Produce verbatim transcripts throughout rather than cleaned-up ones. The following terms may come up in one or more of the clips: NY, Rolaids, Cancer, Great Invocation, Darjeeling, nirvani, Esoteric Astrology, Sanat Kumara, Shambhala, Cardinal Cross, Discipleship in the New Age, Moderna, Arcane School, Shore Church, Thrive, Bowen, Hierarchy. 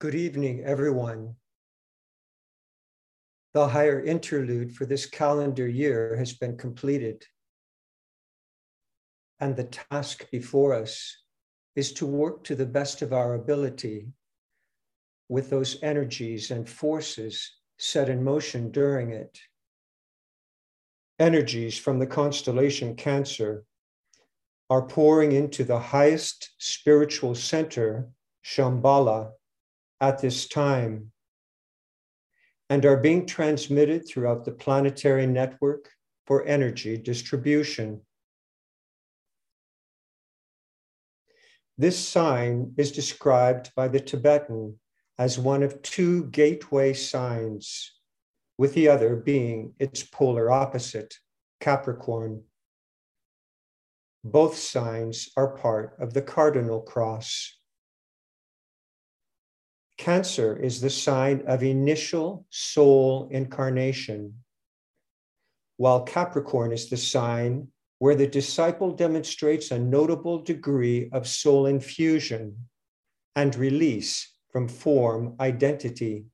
Good evening, everyone. The higher interlude for this calendar year has been completed, and the task before us is to work to the best of our ability with those energies and forces set in motion during it. Energies from the constellation Cancer are pouring into the highest spiritual center, Shambhala, at this time, and are being transmitted throughout the planetary network for energy distribution. This sign is described by the Tibetan as one of two gateway signs, with the other being its polar opposite, Capricorn. Both signs are part of the Cardinal Cross. Cancer is the sign of initial soul incarnation, while Capricorn is the sign where the disciple demonstrates a notable degree of soul infusion and release from form identity.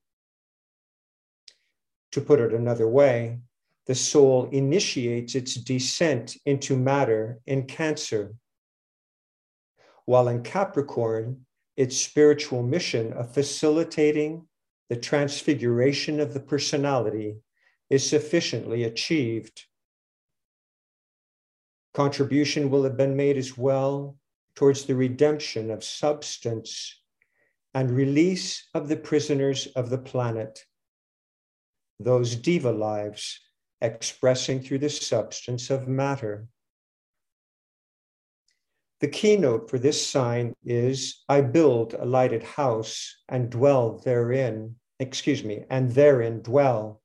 To put it another way, the soul initiates its descent into matter in Cancer, while in Capricorn, its spiritual mission of facilitating the transfiguration of the personality is sufficiently achieved. Contribution will have been made as well towards the redemption of substance and release of the prisoners of the planet, those diva lives expressing through the substance of matter. The keynote for this sign is, I build a lighted house and dwell therein, excuse me, and therein dwell.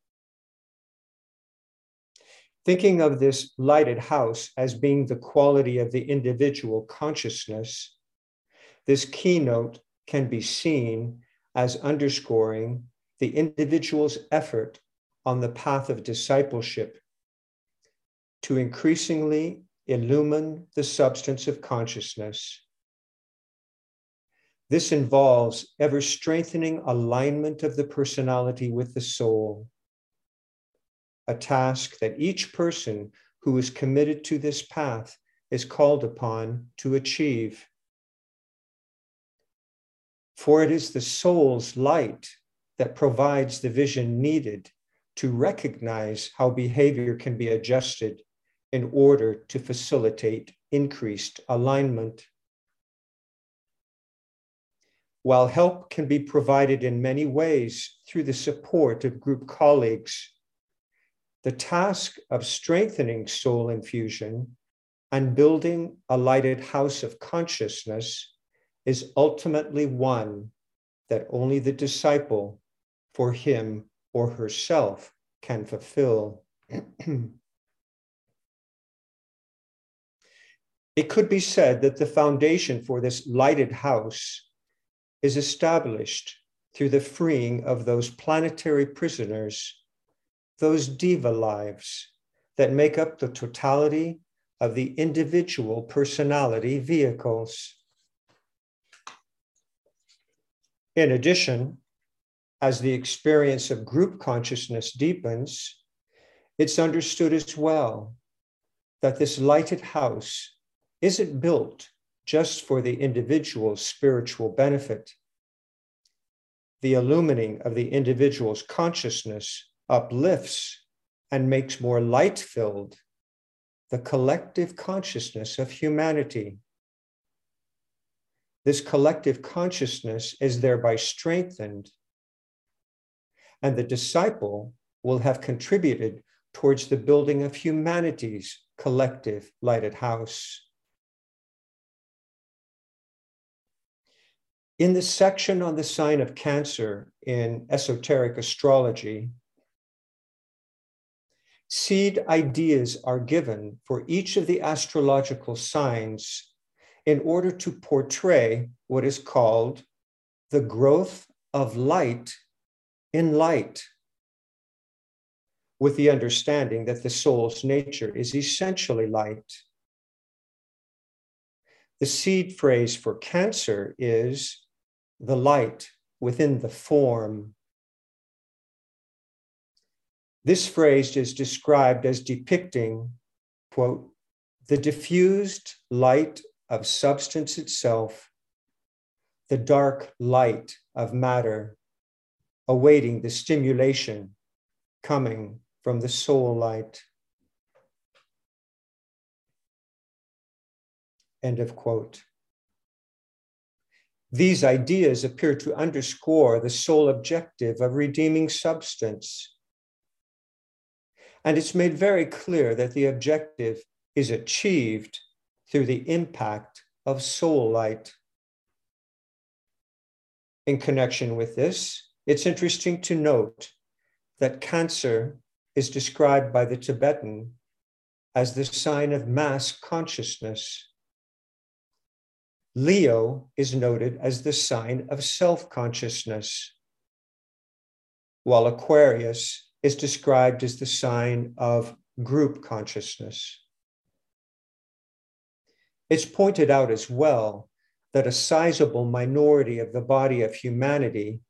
Thinking of this lighted house as being the quality of the individual consciousness, this keynote can be seen as underscoring the individual's effort on the path of discipleship to increasingly illumine the substance of consciousness. This involves ever strengthening alignment of the personality with the soul, a task that each person who is committed to this path is called upon to achieve. For it is the soul's light that provides the vision needed to recognize how behavior can be adjusted in order to facilitate increased alignment. While help can be provided in many ways through the support of group colleagues, the task of strengthening soul infusion and building a lighted house of consciousness is ultimately one that only the disciple, for him or herself, can fulfill. It could be said that the foundation for this lighted house is established through the freeing of those planetary prisoners, those diva lives that make up the totality of the individual personality vehicles. In addition, as the experience of group consciousness deepens, it's understood as well that this lighted house isn't built just for the individual's spiritual benefit. The illumining of the individual's consciousness uplifts and makes more light-filled the collective consciousness of humanity. This collective consciousness is thereby strengthened, and the disciple will have contributed towards the building of humanity's collective lighted house. In the section on the sign of Cancer in Esoteric Astrology, seed ideas are given for each of the astrological signs in order to portray what is called the growth of light in light, with the understanding that the soul's nature is essentially light. The seed phrase for Cancer is, the light within the form. This phrase is described as depicting, quote, the diffused light of substance itself, the dark light of matter, awaiting the stimulation coming from the soul light. End of quote. These ideas appear to underscore the sole objective of redeeming substance. And it's made very clear that the objective is achieved through the impact of soul light. In connection with this, it's interesting to note that Cancer is described by the Tibetan as the sign of mass consciousness. Leo is noted as the sign of self-consciousness, while Aquarius is described as the sign of group consciousness. It's pointed out as well that a sizable minority of the body of humanity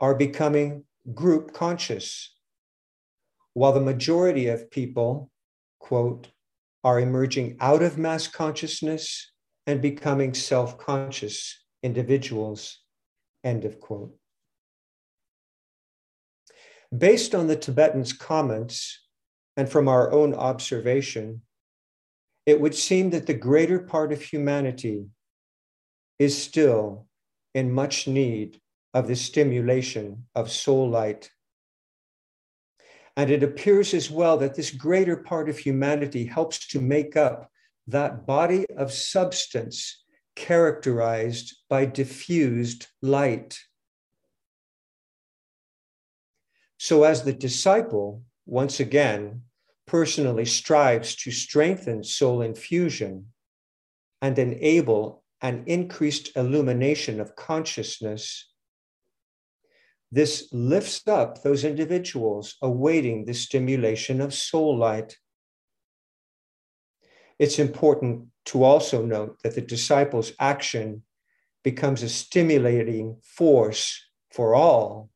are becoming group conscious, while the majority of people, quote, are emerging out of mass consciousness and becoming self-conscious individuals, end of quote. Based on the Tibetans' comments and from our own observation, it would seem that the greater part of humanity is still in much need of the stimulation of soul light. And it appears as well that this greater part of humanity helps to make up that body of substance characterized by diffused light. So as the disciple, once again, personally strives to strengthen soul infusion and enable an increased illumination of consciousness, this lifts up those individuals awaiting the stimulation of soul light. It's important to also note that the disciple's action becomes a stimulating force for all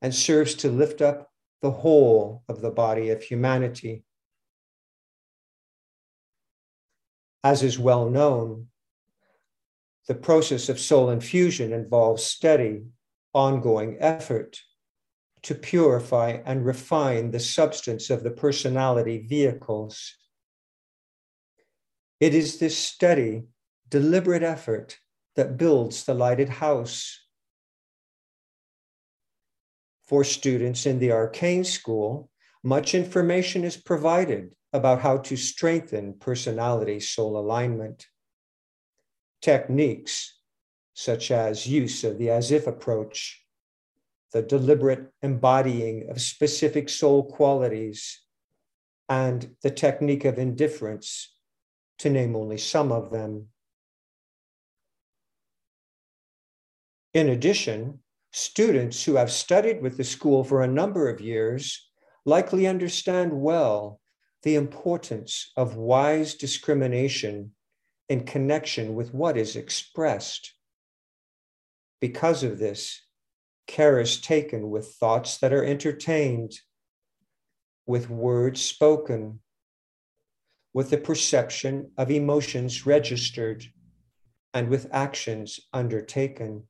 and serves to lift up the whole of the body of humanity. As is well known, the process of soul infusion involves steady, ongoing effort to purify and refine the substance of the personality vehicles. It is this steady, deliberate effort that builds the lighted house. For students in the Arcane School, much information is provided about how to strengthen personality soul alignment. Techniques such as use of the as-if approach, the deliberate embodying of specific soul qualities, and the technique of indifference, to name only some of them. In addition, students who have studied with the school for a number of years likely understand well the importance of wise discrimination in connection with what is expressed. Because of this, care is taken with thoughts that are entertained, with words spoken, with the perception of emotions registered, and with actions undertaken.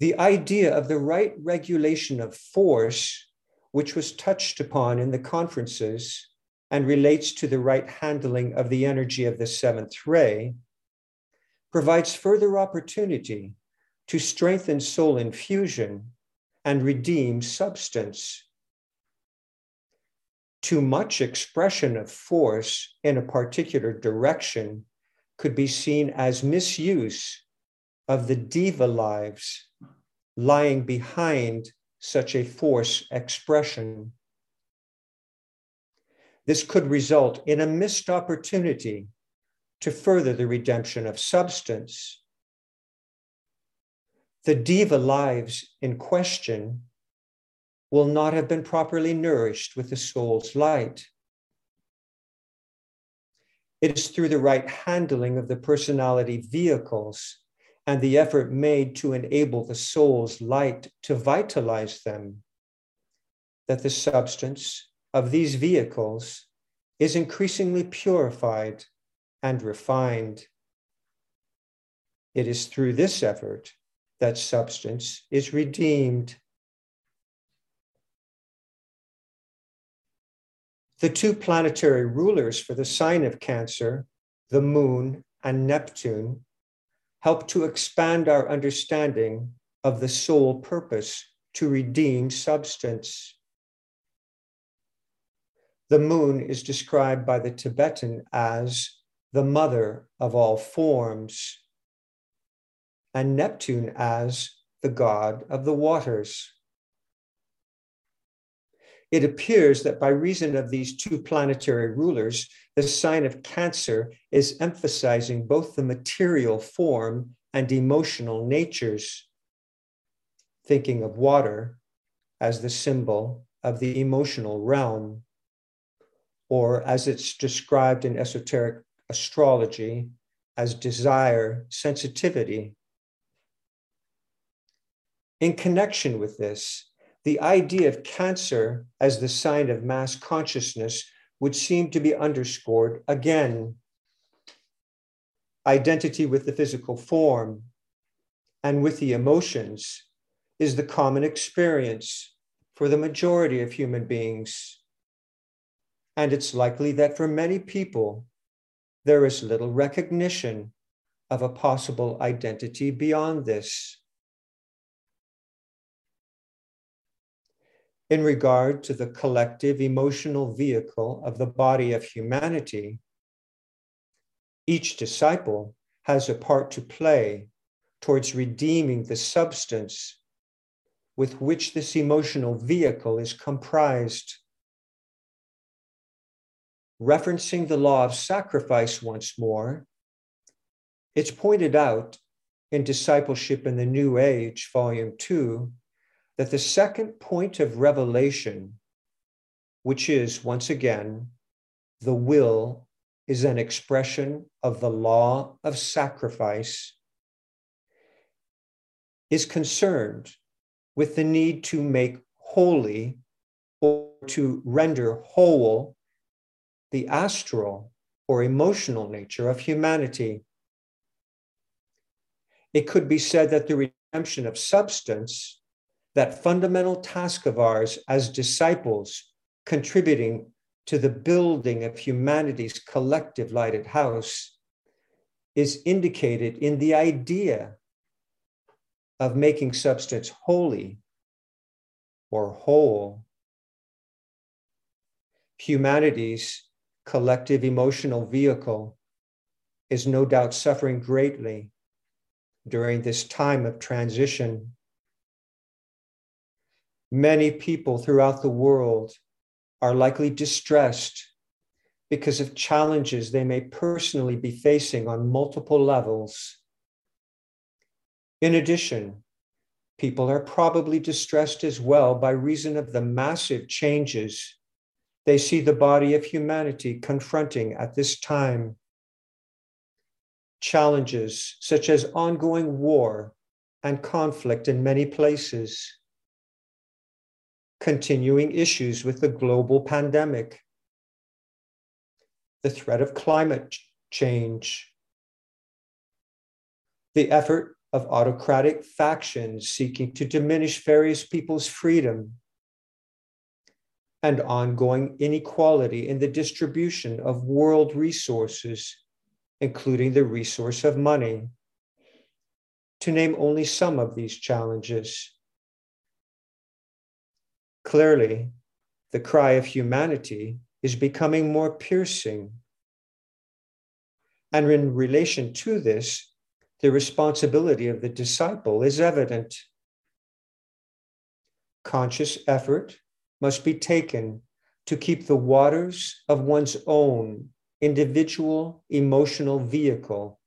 The idea of the right regulation of force, which was touched upon in the conferences and relates to the right handling of the energy of the seventh ray, provides further opportunity to strengthen soul infusion and redeem substance. Too much expression of force in a particular direction could be seen as misuse of the diva lives lying behind such a force expression. This could result in a missed opportunity to further the redemption of substance. The diva lives in question will not have been properly nourished with the soul's light. It is through the right handling of the personality vehicles and the effort made to enable the soul's light to vitalize them that the substance of these vehicles is increasingly purified and refined. It is through this effort that substance is redeemed. The two planetary rulers for the sign of Cancer, the Moon and Neptune, help to expand our understanding of the sole purpose to redeem substance. The Moon is described by the Tibetan as the mother of all forms, and Neptune as the god of the waters. It appears that by reason of these two planetary rulers, the sign of Cancer is emphasizing both the material form and emotional natures, thinking of water as the symbol of the emotional realm, or as it's described in esoteric astrology, as desire, sensitivity. In connection with this, the idea of Cancer as the sign of mass consciousness would seem to be underscored again. Identity with the physical form and with the emotions is the common experience for the majority of human beings. And it's likely that for many people, there is little recognition of a possible identity beyond this. In regard to the collective emotional vehicle of the body of humanity, each disciple has a part to play towards redeeming the substance with which this emotional vehicle is comprised. Referencing the law of sacrifice once more, it's pointed out in Discipleship in the New Age, Volume two, that the second point of revelation, which is, once again, the will, is an expression of the law of sacrifice, is concerned with the need to make holy or to render whole the astral or emotional nature of humanity. It could be said that the redemption of substance, that fundamental task of ours as disciples contributing to the building of humanity's collective lighted house, is indicated in the idea of making substance holy or whole. Humanity's collective emotional vehicle is no doubt suffering greatly during this time of transition. Many people throughout the world are likely distressed because of challenges they may personally be facing on multiple levels. In addition, people are probably distressed as well by reason of the massive changes they see the body of humanity confronting at this time. Challenges such as ongoing war and conflict in many places, continuing issues with the global pandemic, the threat of climate change, the effort of autocratic factions seeking to diminish various people's freedom, and ongoing inequality in the distribution of world resources, including the resource of money, to name only some of these challenges. Clearly, the cry of humanity is becoming more piercing. And in relation to this, the responsibility of the disciple is evident. Conscious effort must be taken to keep the waters of one's own individual emotional vehicle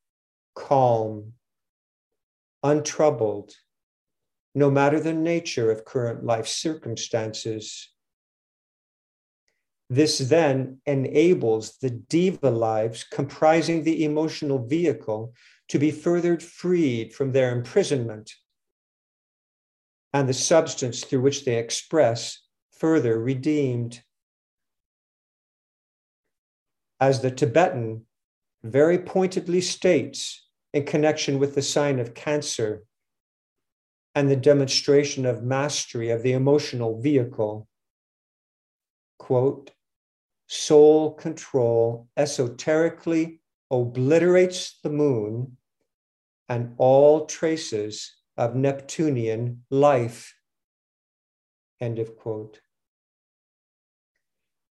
calm, untroubled, no matter the nature of current life circumstances. This then enables the diva lives comprising the emotional vehicle to be further freed from their imprisonment, and the substance through which they express further redeemed. As the Tibetan very pointedly states in connection with the sign of Cancer and the demonstration of mastery of the emotional vehicle, quote, soul control esoterically obliterates the moon and all traces of Neptunian life, end of quote.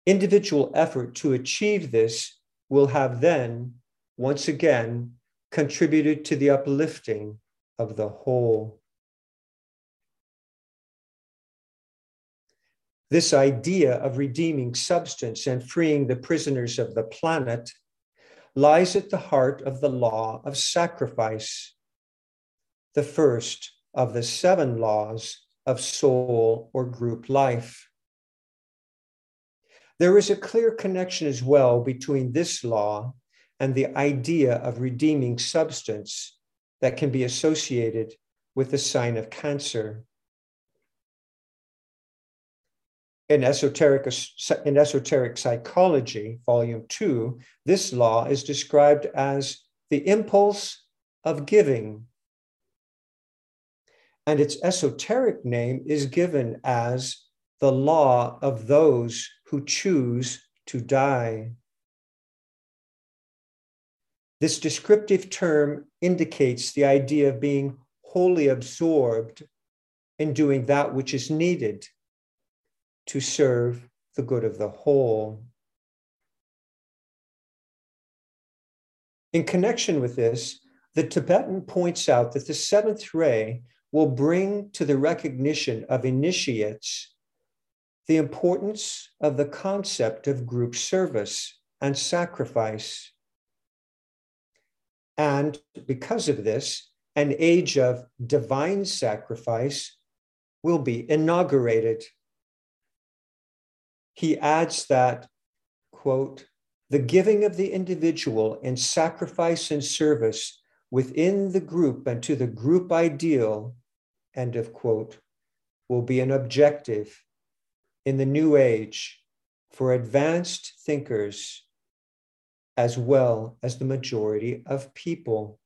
Individual effort to achieve this will have then, once again, contributed to the uplifting of the whole. This idea of redeeming substance and freeing the prisoners of the planet lies at the heart of the law of sacrifice, the first of the seven laws of soul or group life. There is a clear connection as well between this law and the idea of redeeming substance that can be associated with the sign of Cancer. In esoteric, in esoteric Psychology, Volume two, this law is described as the impulse of giving, and its esoteric name is given as the law of those who choose to die. This descriptive term indicates the idea of being wholly absorbed in doing that which is needed to serve the good of the whole. In connection with this, the Tibetan points out that the seventh ray will bring to the recognition of initiates the importance of the concept of group service and sacrifice. And because of this, an age of divine sacrifice will be inaugurated. He adds that, quote, the giving of the individual in sacrifice and service within the group and to the group ideal, end of quote, will be an objective in the New Age for advanced thinkers as well as the majority of people.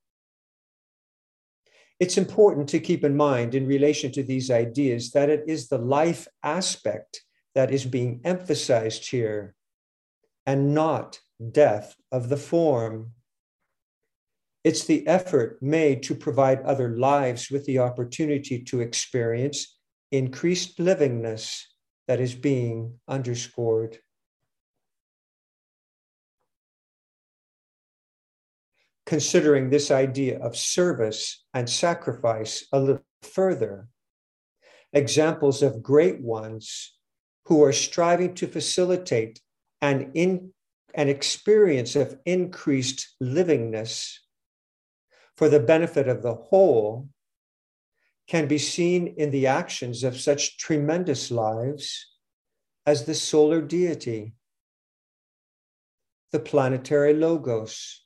It's important to keep in mind in relation to these ideas that it is the life aspect that is being emphasized here, and not death of the form. It's the effort made to provide other lives with the opportunity to experience increased livingness that is being underscored. Considering this idea of service and sacrifice a little further, examples of great ones who are striving to facilitate an, in, an experience of increased livingness for the benefit of the whole can be seen in the actions of such tremendous lives as the solar deity, the planetary Logos,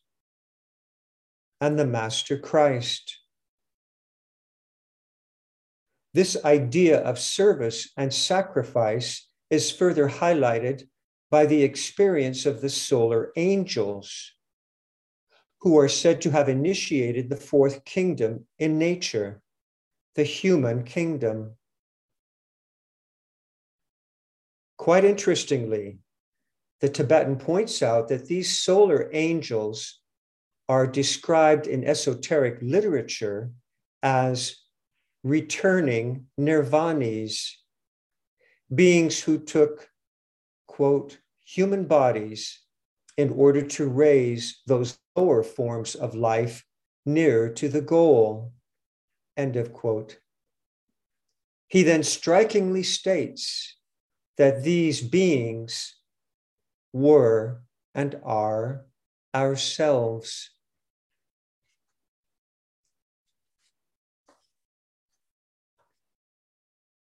and the Master Christ. This idea of service and sacrifice is further highlighted by the experience of the solar angels, who are said to have initiated the fourth kingdom in nature, the human kingdom. Quite interestingly, the Tibetan points out that these solar angels are described in esoteric literature as returning nirvanis, beings who took, quote, human bodies in order to raise those lower forms of life nearer to the goal, end of quote. He then strikingly states that these beings were and are ourselves.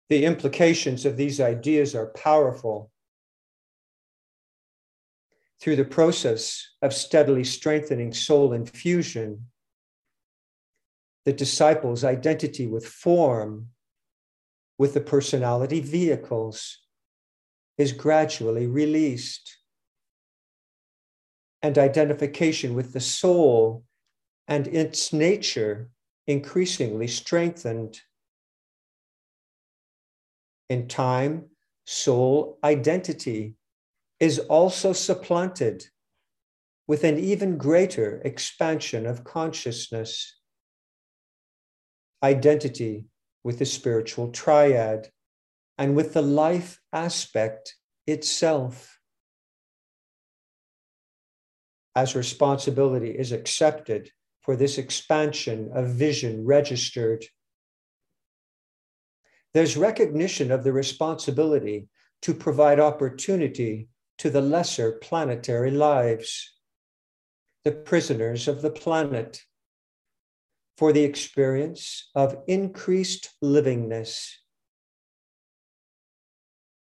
The implications of these ideas are powerful. through the process of steadily strengthening soul infusion, the disciples' identity with form, with the personality vehicles, is gradually released. And identification with the soul and its nature increasingly strengthened. In time, soul identity is also supplanted with an even greater expansion of consciousness. Identity with the spiritual triad and with the life aspect itself. As responsibility is accepted for this expansion of vision registered, there's recognition of the responsibility to provide opportunity to the lesser planetary lives, the prisoners of the planet, for the experience of increased livingness.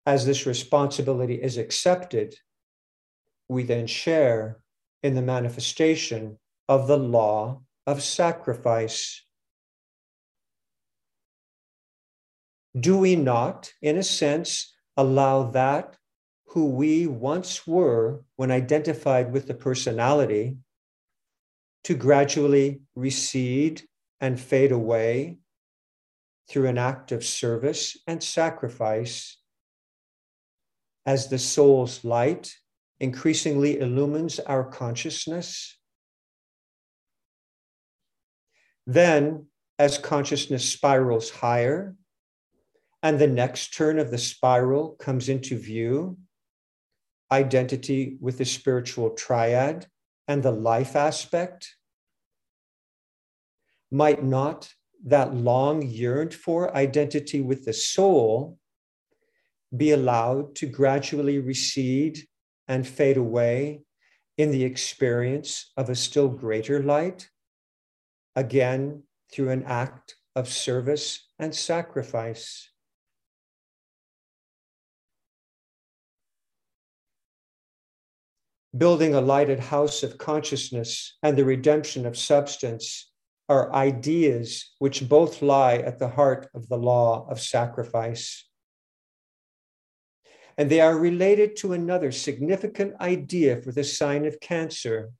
As this responsibility is accepted, we then share in the manifestation of the law of sacrifice. Do we not, in a sense, allow that who we once were when identified with the personality to gradually recede and fade away through an act of service and sacrifice, as the soul's light increasingly illumines our consciousness? Then, as consciousness spirals higher, and the next turn of the spiral comes into view, identity with the spiritual triad and the life aspect, might not that long yearned for identity with the soul be allowed to gradually recede and fade away in the experience of a still greater light, again through an act of service and sacrifice? Building a lighted house of consciousness and the redemption of substance are ideas which both lie at the heart of the law of sacrifice. And they are related to another significant idea for the sign of Cancer,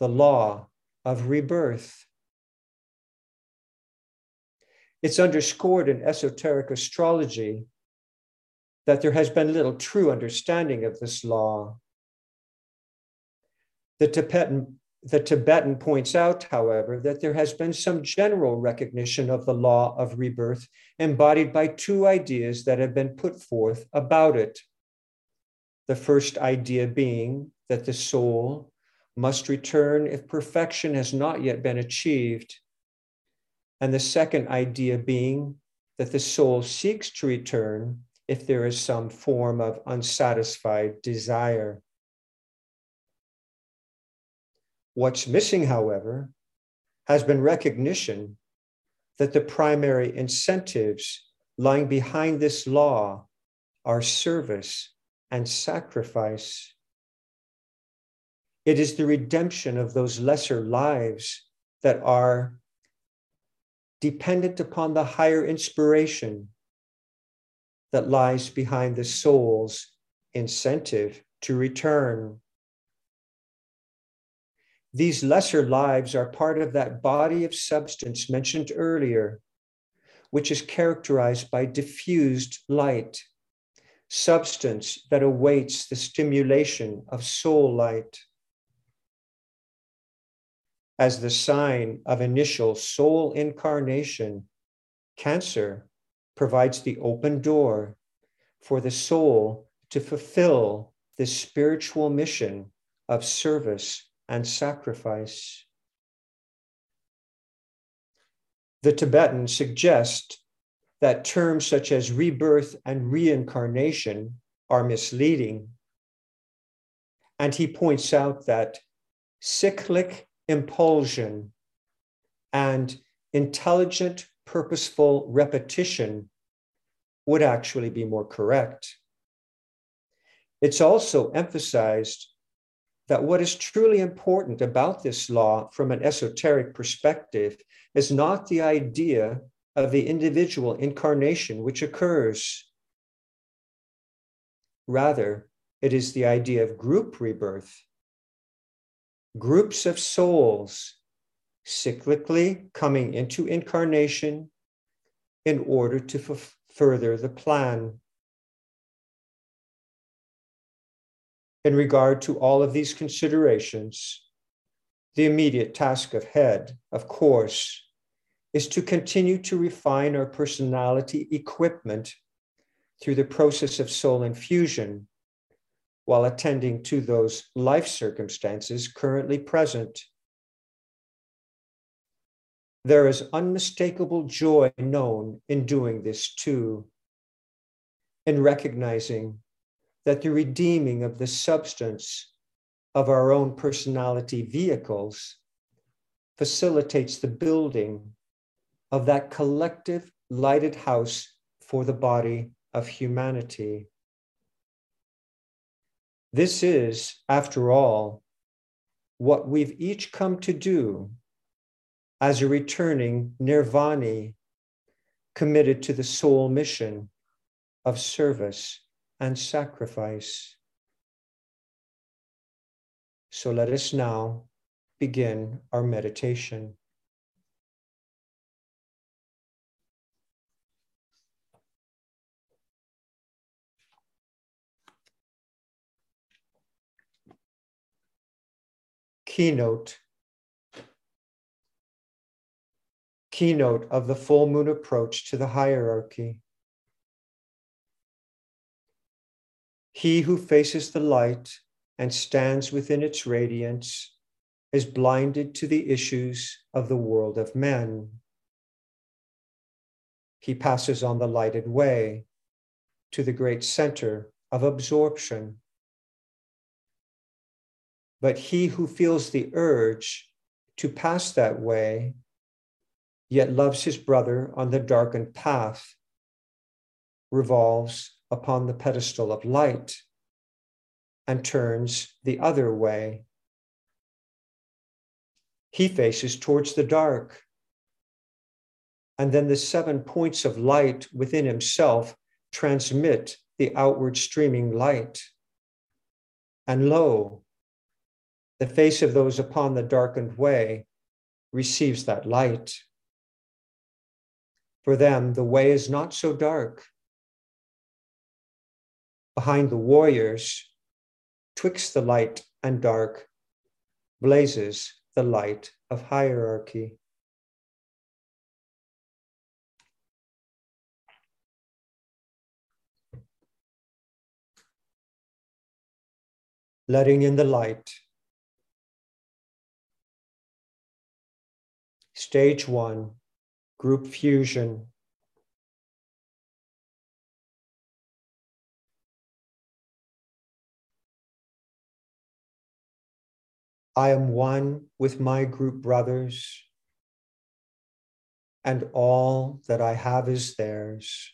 the law of rebirth. It's underscored in esoteric astrology that there has been little true understanding of this law. The Tibetan, the Tibetan points out, however, that there has been some general recognition of the law of rebirth embodied by two ideas that have been put forth about it. The first idea being that the soul must return if perfection has not yet been achieved, and the second idea being that the soul seeks to return if there is some form of unsatisfied desire. What's missing, however, has been recognition that the primary incentives lying behind this law are service and sacrifice. It is the redemption of those lesser lives that are dependent upon the higher inspiration that lies behind the soul's incentive to return. These lesser lives are part of that body of substance mentioned earlier, which is characterized by diffused light, substance that awaits the stimulation of soul light. As the sign of initial soul incarnation, Cancer provides the open door for the soul to fulfill this spiritual mission of service and sacrifice. The Tibetan suggests that terms such as rebirth and reincarnation are misleading. And he points out that cyclic impulsion and intelligent, purposeful repetition would actually be more correct. It's also emphasized that what is truly important about this law from an esoteric perspective is not the idea of the individual incarnation which occurs. Rather, it is the idea of group rebirth, groups of souls cyclically coming into incarnation in order to f- further the plan. In regard to all of these considerations, the immediate task ahead, of course, is to continue to refine our personality equipment through the process of soul infusion, while attending to those life circumstances currently present. There is unmistakable joy known in doing this too, in recognizing that the redeeming of the substance of our own personality vehicles facilitates the building of that collective lighted house for the body of humanity. This is, after all, what we've each come to do as a returning nirvani committed to the soul mission of service and sacrifice. So let us now begin our meditation. Keynote. Keynote of the full moon approach to the hierarchy. He who faces the light and stands within its radiance is blinded to the issues of the world of men. He passes on the lighted way to the great center of absorption. But he who feels the urge to pass that way, yet loves his brother on the darkened path, revolves upon the pedestal of light and turns the other way. He faces towards the dark, and then the seven points of light within himself transmit the outward streaming light. And lo, the face of those upon the darkened way receives that light. For them, the way is not so dark. Behind the warriors, twixt the light and dark, blazes the light of hierarchy. Letting in the light. Stage one, group fusion. I am one with my group brothers, and all that I have is theirs.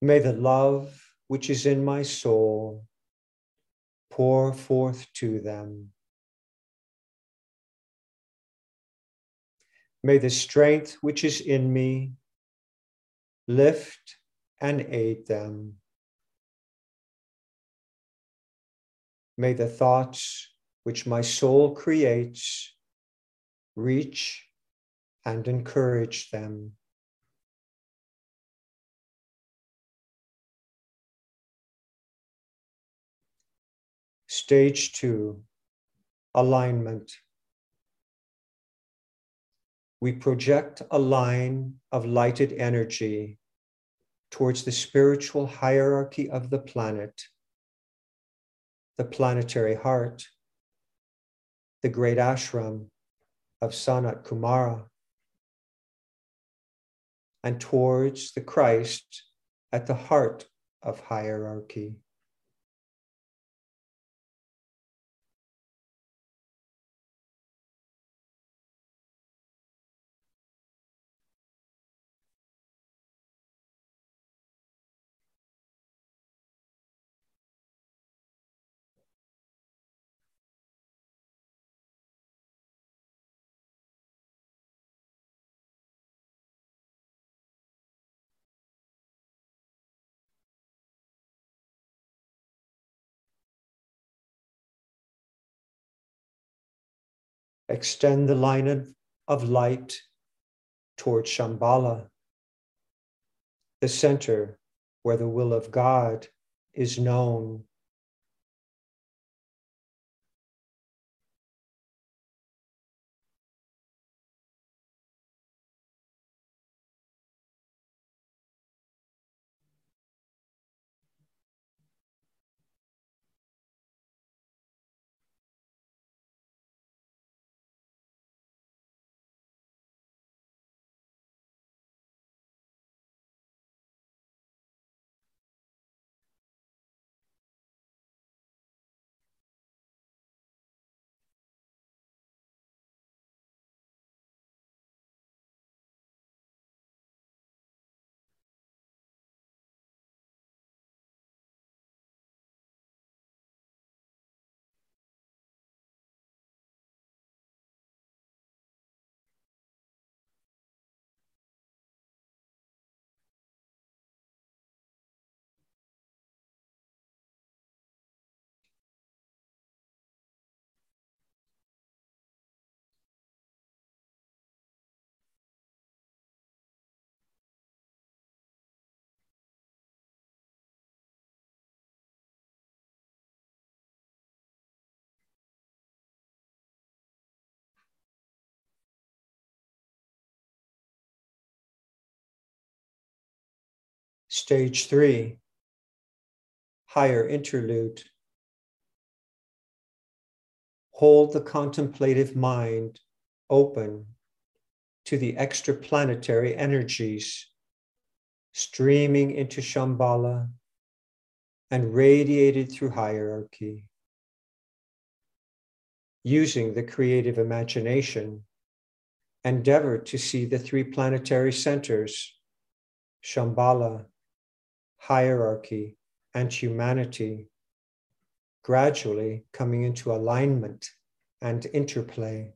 May the love which is in my soul pour forth to them. May the strength which is in me lift and aid them. May the thoughts which my soul creates reach and encourage them. Stage two, alignment. We project a line of lighted energy towards the spiritual hierarchy of the planet, the planetary heart, the great ashram of Sanat Kumara, and towards the Christ at the heart of hierarchy. extend the line of, of light towards Shambhala, the center where the will of God is known. Stage three, higher interlude. Hold the contemplative mind open to the extraplanetary energies streaming into Shambhala and radiated through hierarchy. Using the creative imagination, endeavor to see the three planetary centers, Shambhala, hierarchy, and humanity, gradually coming into alignment and interplay.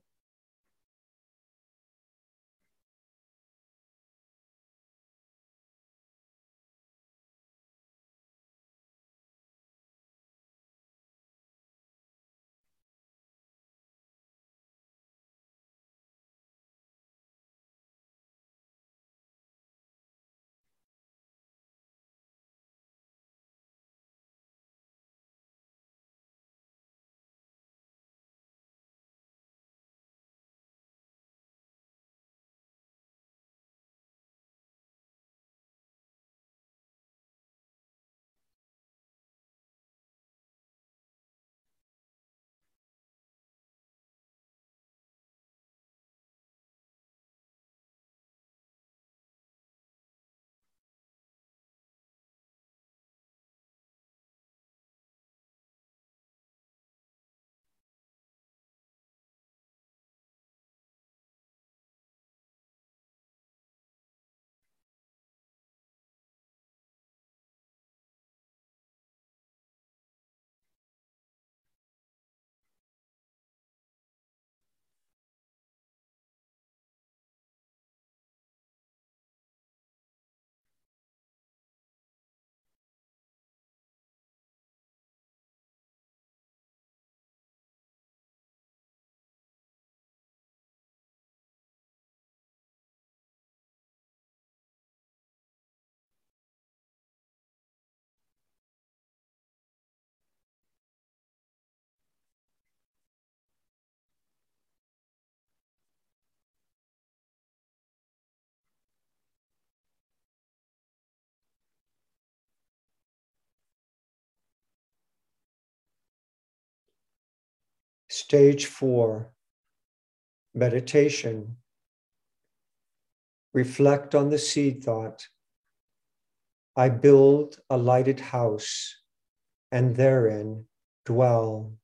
Stage four, meditation. Reflect on the seed thought. I build a lighted house and therein dwell.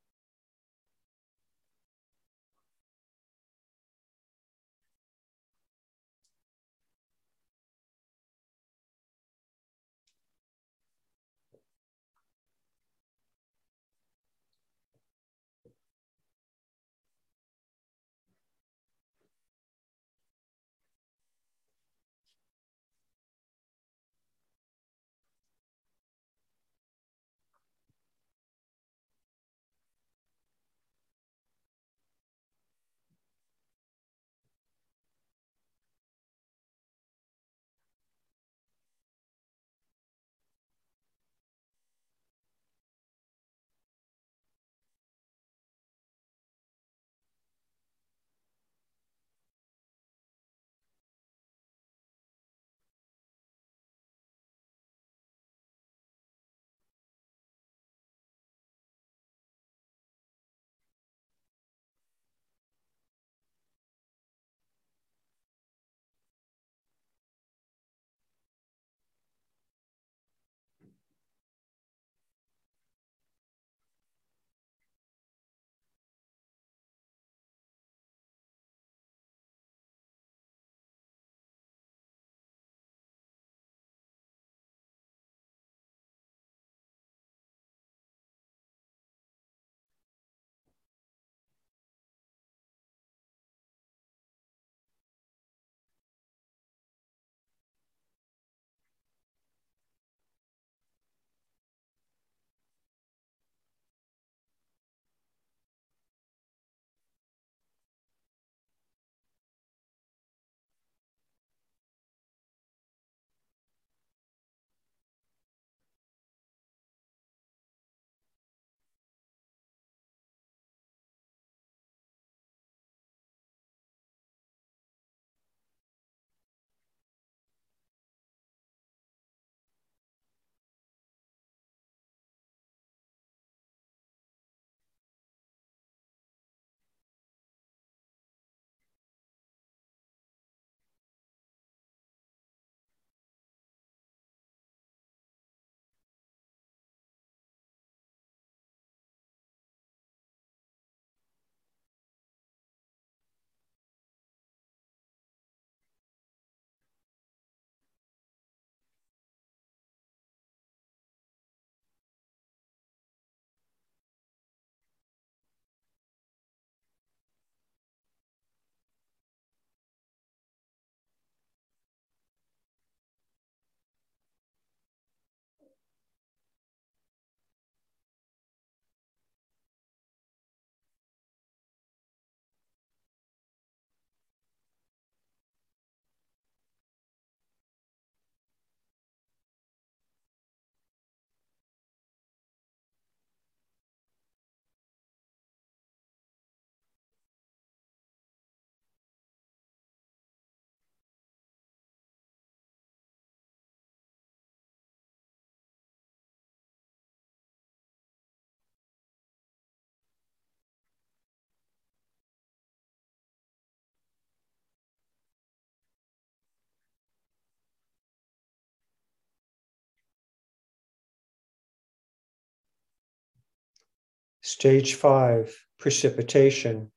Stage five, precipitation.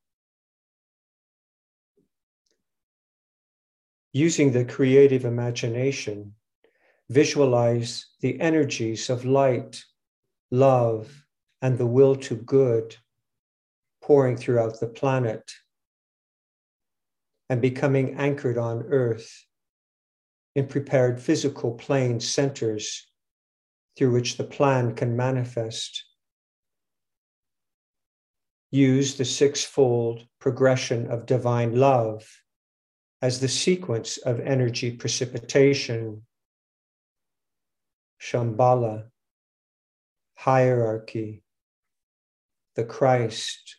Using the creative imagination, visualize the energies of light, love, and the will to good pouring throughout the planet and becoming anchored on Earth in prepared physical plane centers through which the plan can manifest. Use the sixfold progression of divine love as the sequence of energy precipitation, Shambhala, hierarchy, the Christ,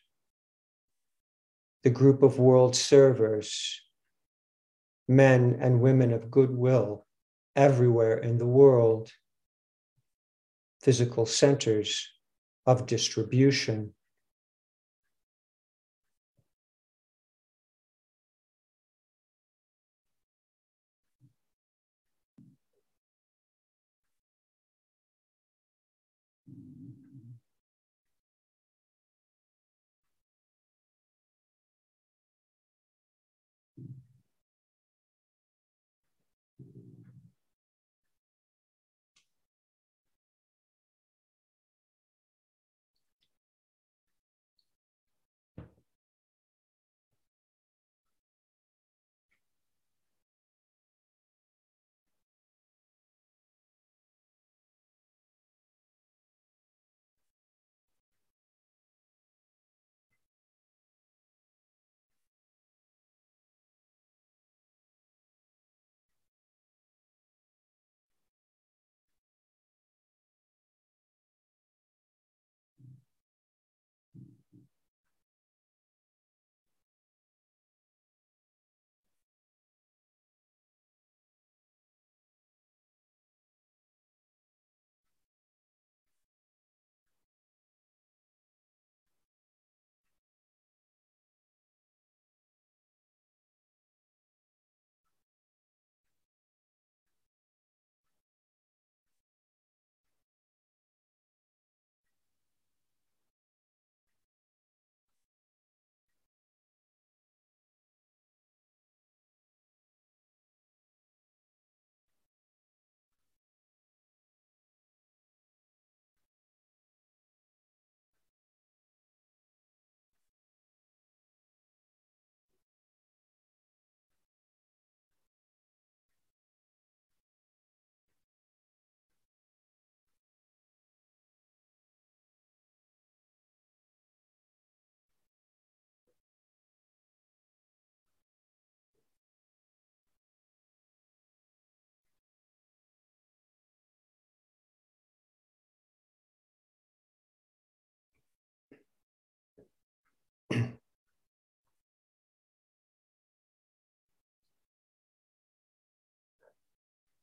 the group of world servers, men and women of goodwill everywhere in the world, physical centers of distribution.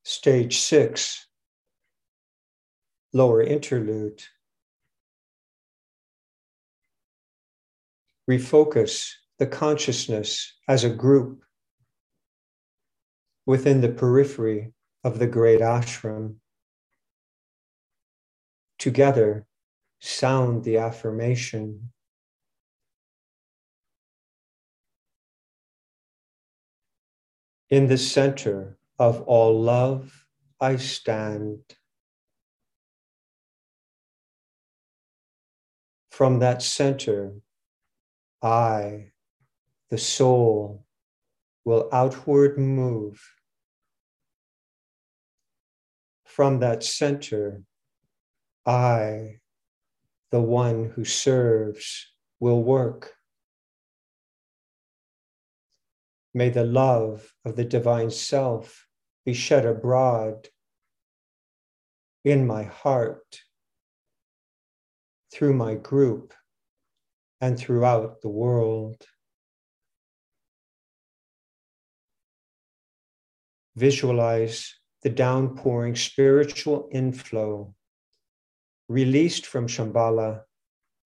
Stage six, lower interlude. Refocus the consciousness as a group within the periphery of the great ashram. Together, sound the affirmation. In the center of all love, I stand. From that center, I, the soul, will outward move. From that center, I, the one who serves, will work. May the love of the divine self be shed abroad in my heart, through my group, and throughout the world. Visualize the downpouring spiritual inflow released from Shambhala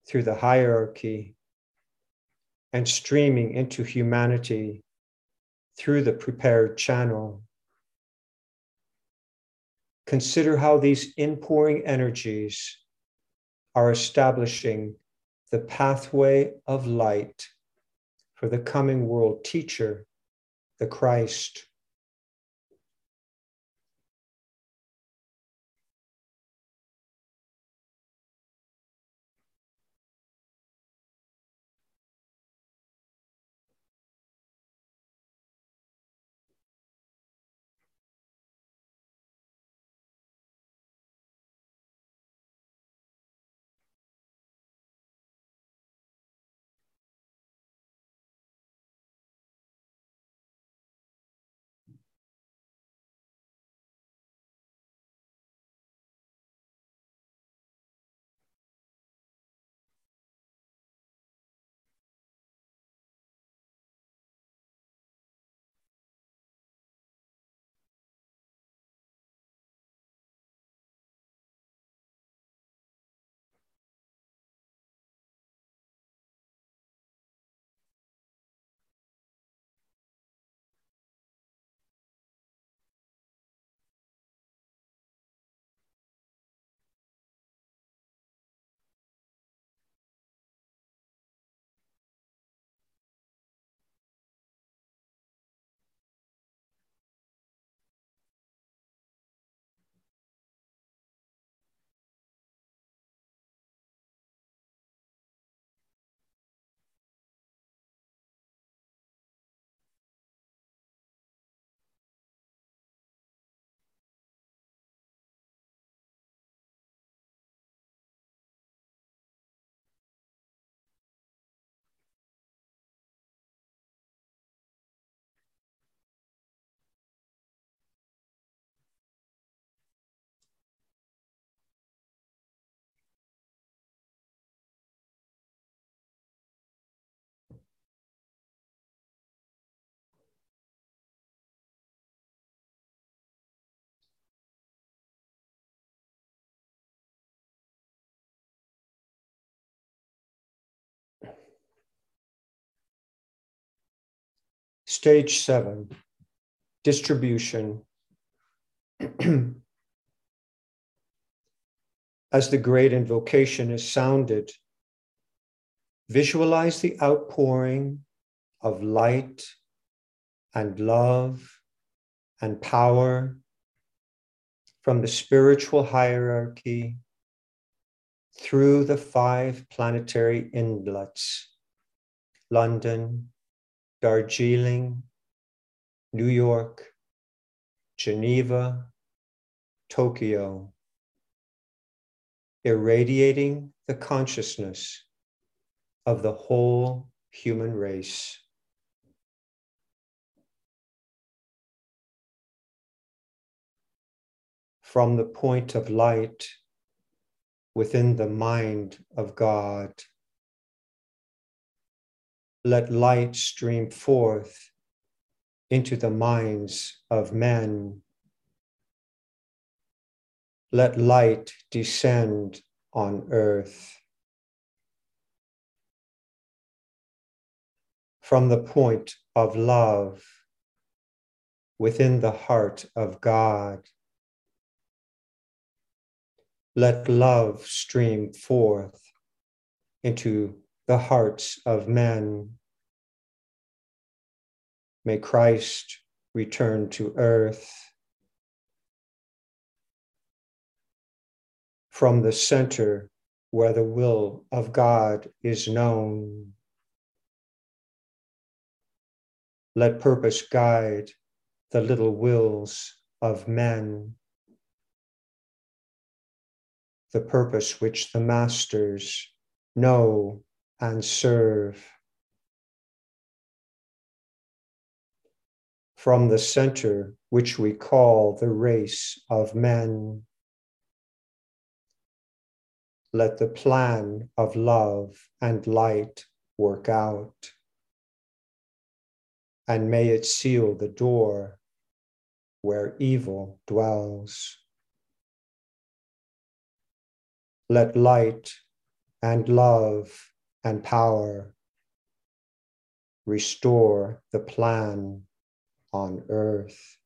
through the hierarchy and streaming into humanity through the prepared channel. Consider how these inpouring energies are establishing the pathway of light for the coming world teacher, the Christ. Stage seven, distribution. As the Great Invocation is sounded, visualize the outpouring of light and love and power from the spiritual hierarchy through the five planetary inlets, London, Darjeeling, New York, Geneva, Tokyo, irradiating the consciousness of the whole human race. From the point of light within the mind of God, let light stream forth into the minds of men. Let light descend on earth. From the point of love within the heart of God, let love stream forth into the hearts of men. May Christ return to earth. From the center where the will of God is known, let purpose guide the little wills of men, the purpose which the masters know and serve. From the center, which we call the race of men, let the plan of love and light work out, and may it seal the door where evil dwells. Let light and love and power restore the plan on earth.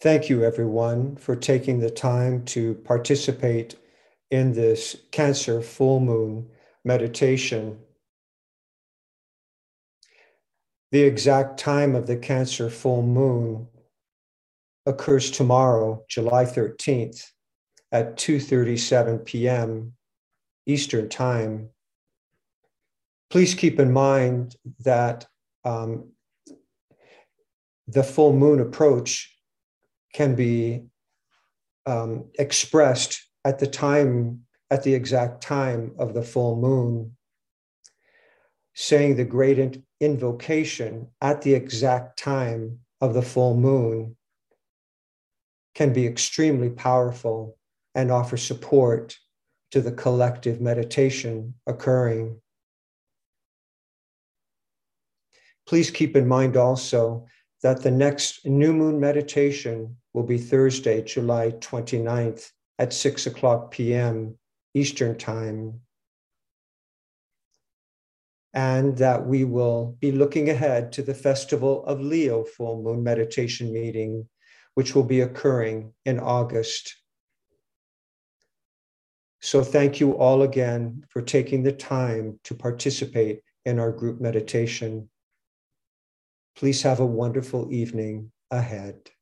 Thank you, everyone, for taking the time to participate in this Cancer full moon meditation. The exact time of the Cancer full moon occurs tomorrow, July thirteenth, at two thirty-seven p m Eastern Time. Please keep in mind that um, the full moon approach can be um, expressed at the time, at the exact time of the full moon. Saying the great invocation at the exact time of the full moon can be extremely powerful and offer support to the collective meditation occurring. Please keep in mind also that the next new moon meditation will be Thursday, July twenty-ninth at six o'clock p m Eastern Time. And that we will be looking ahead to the Festival of Leo full moon meditation meeting, which will be occurring in August. So thank you all again for taking the time to participate in our group meditation. Please have a wonderful evening ahead.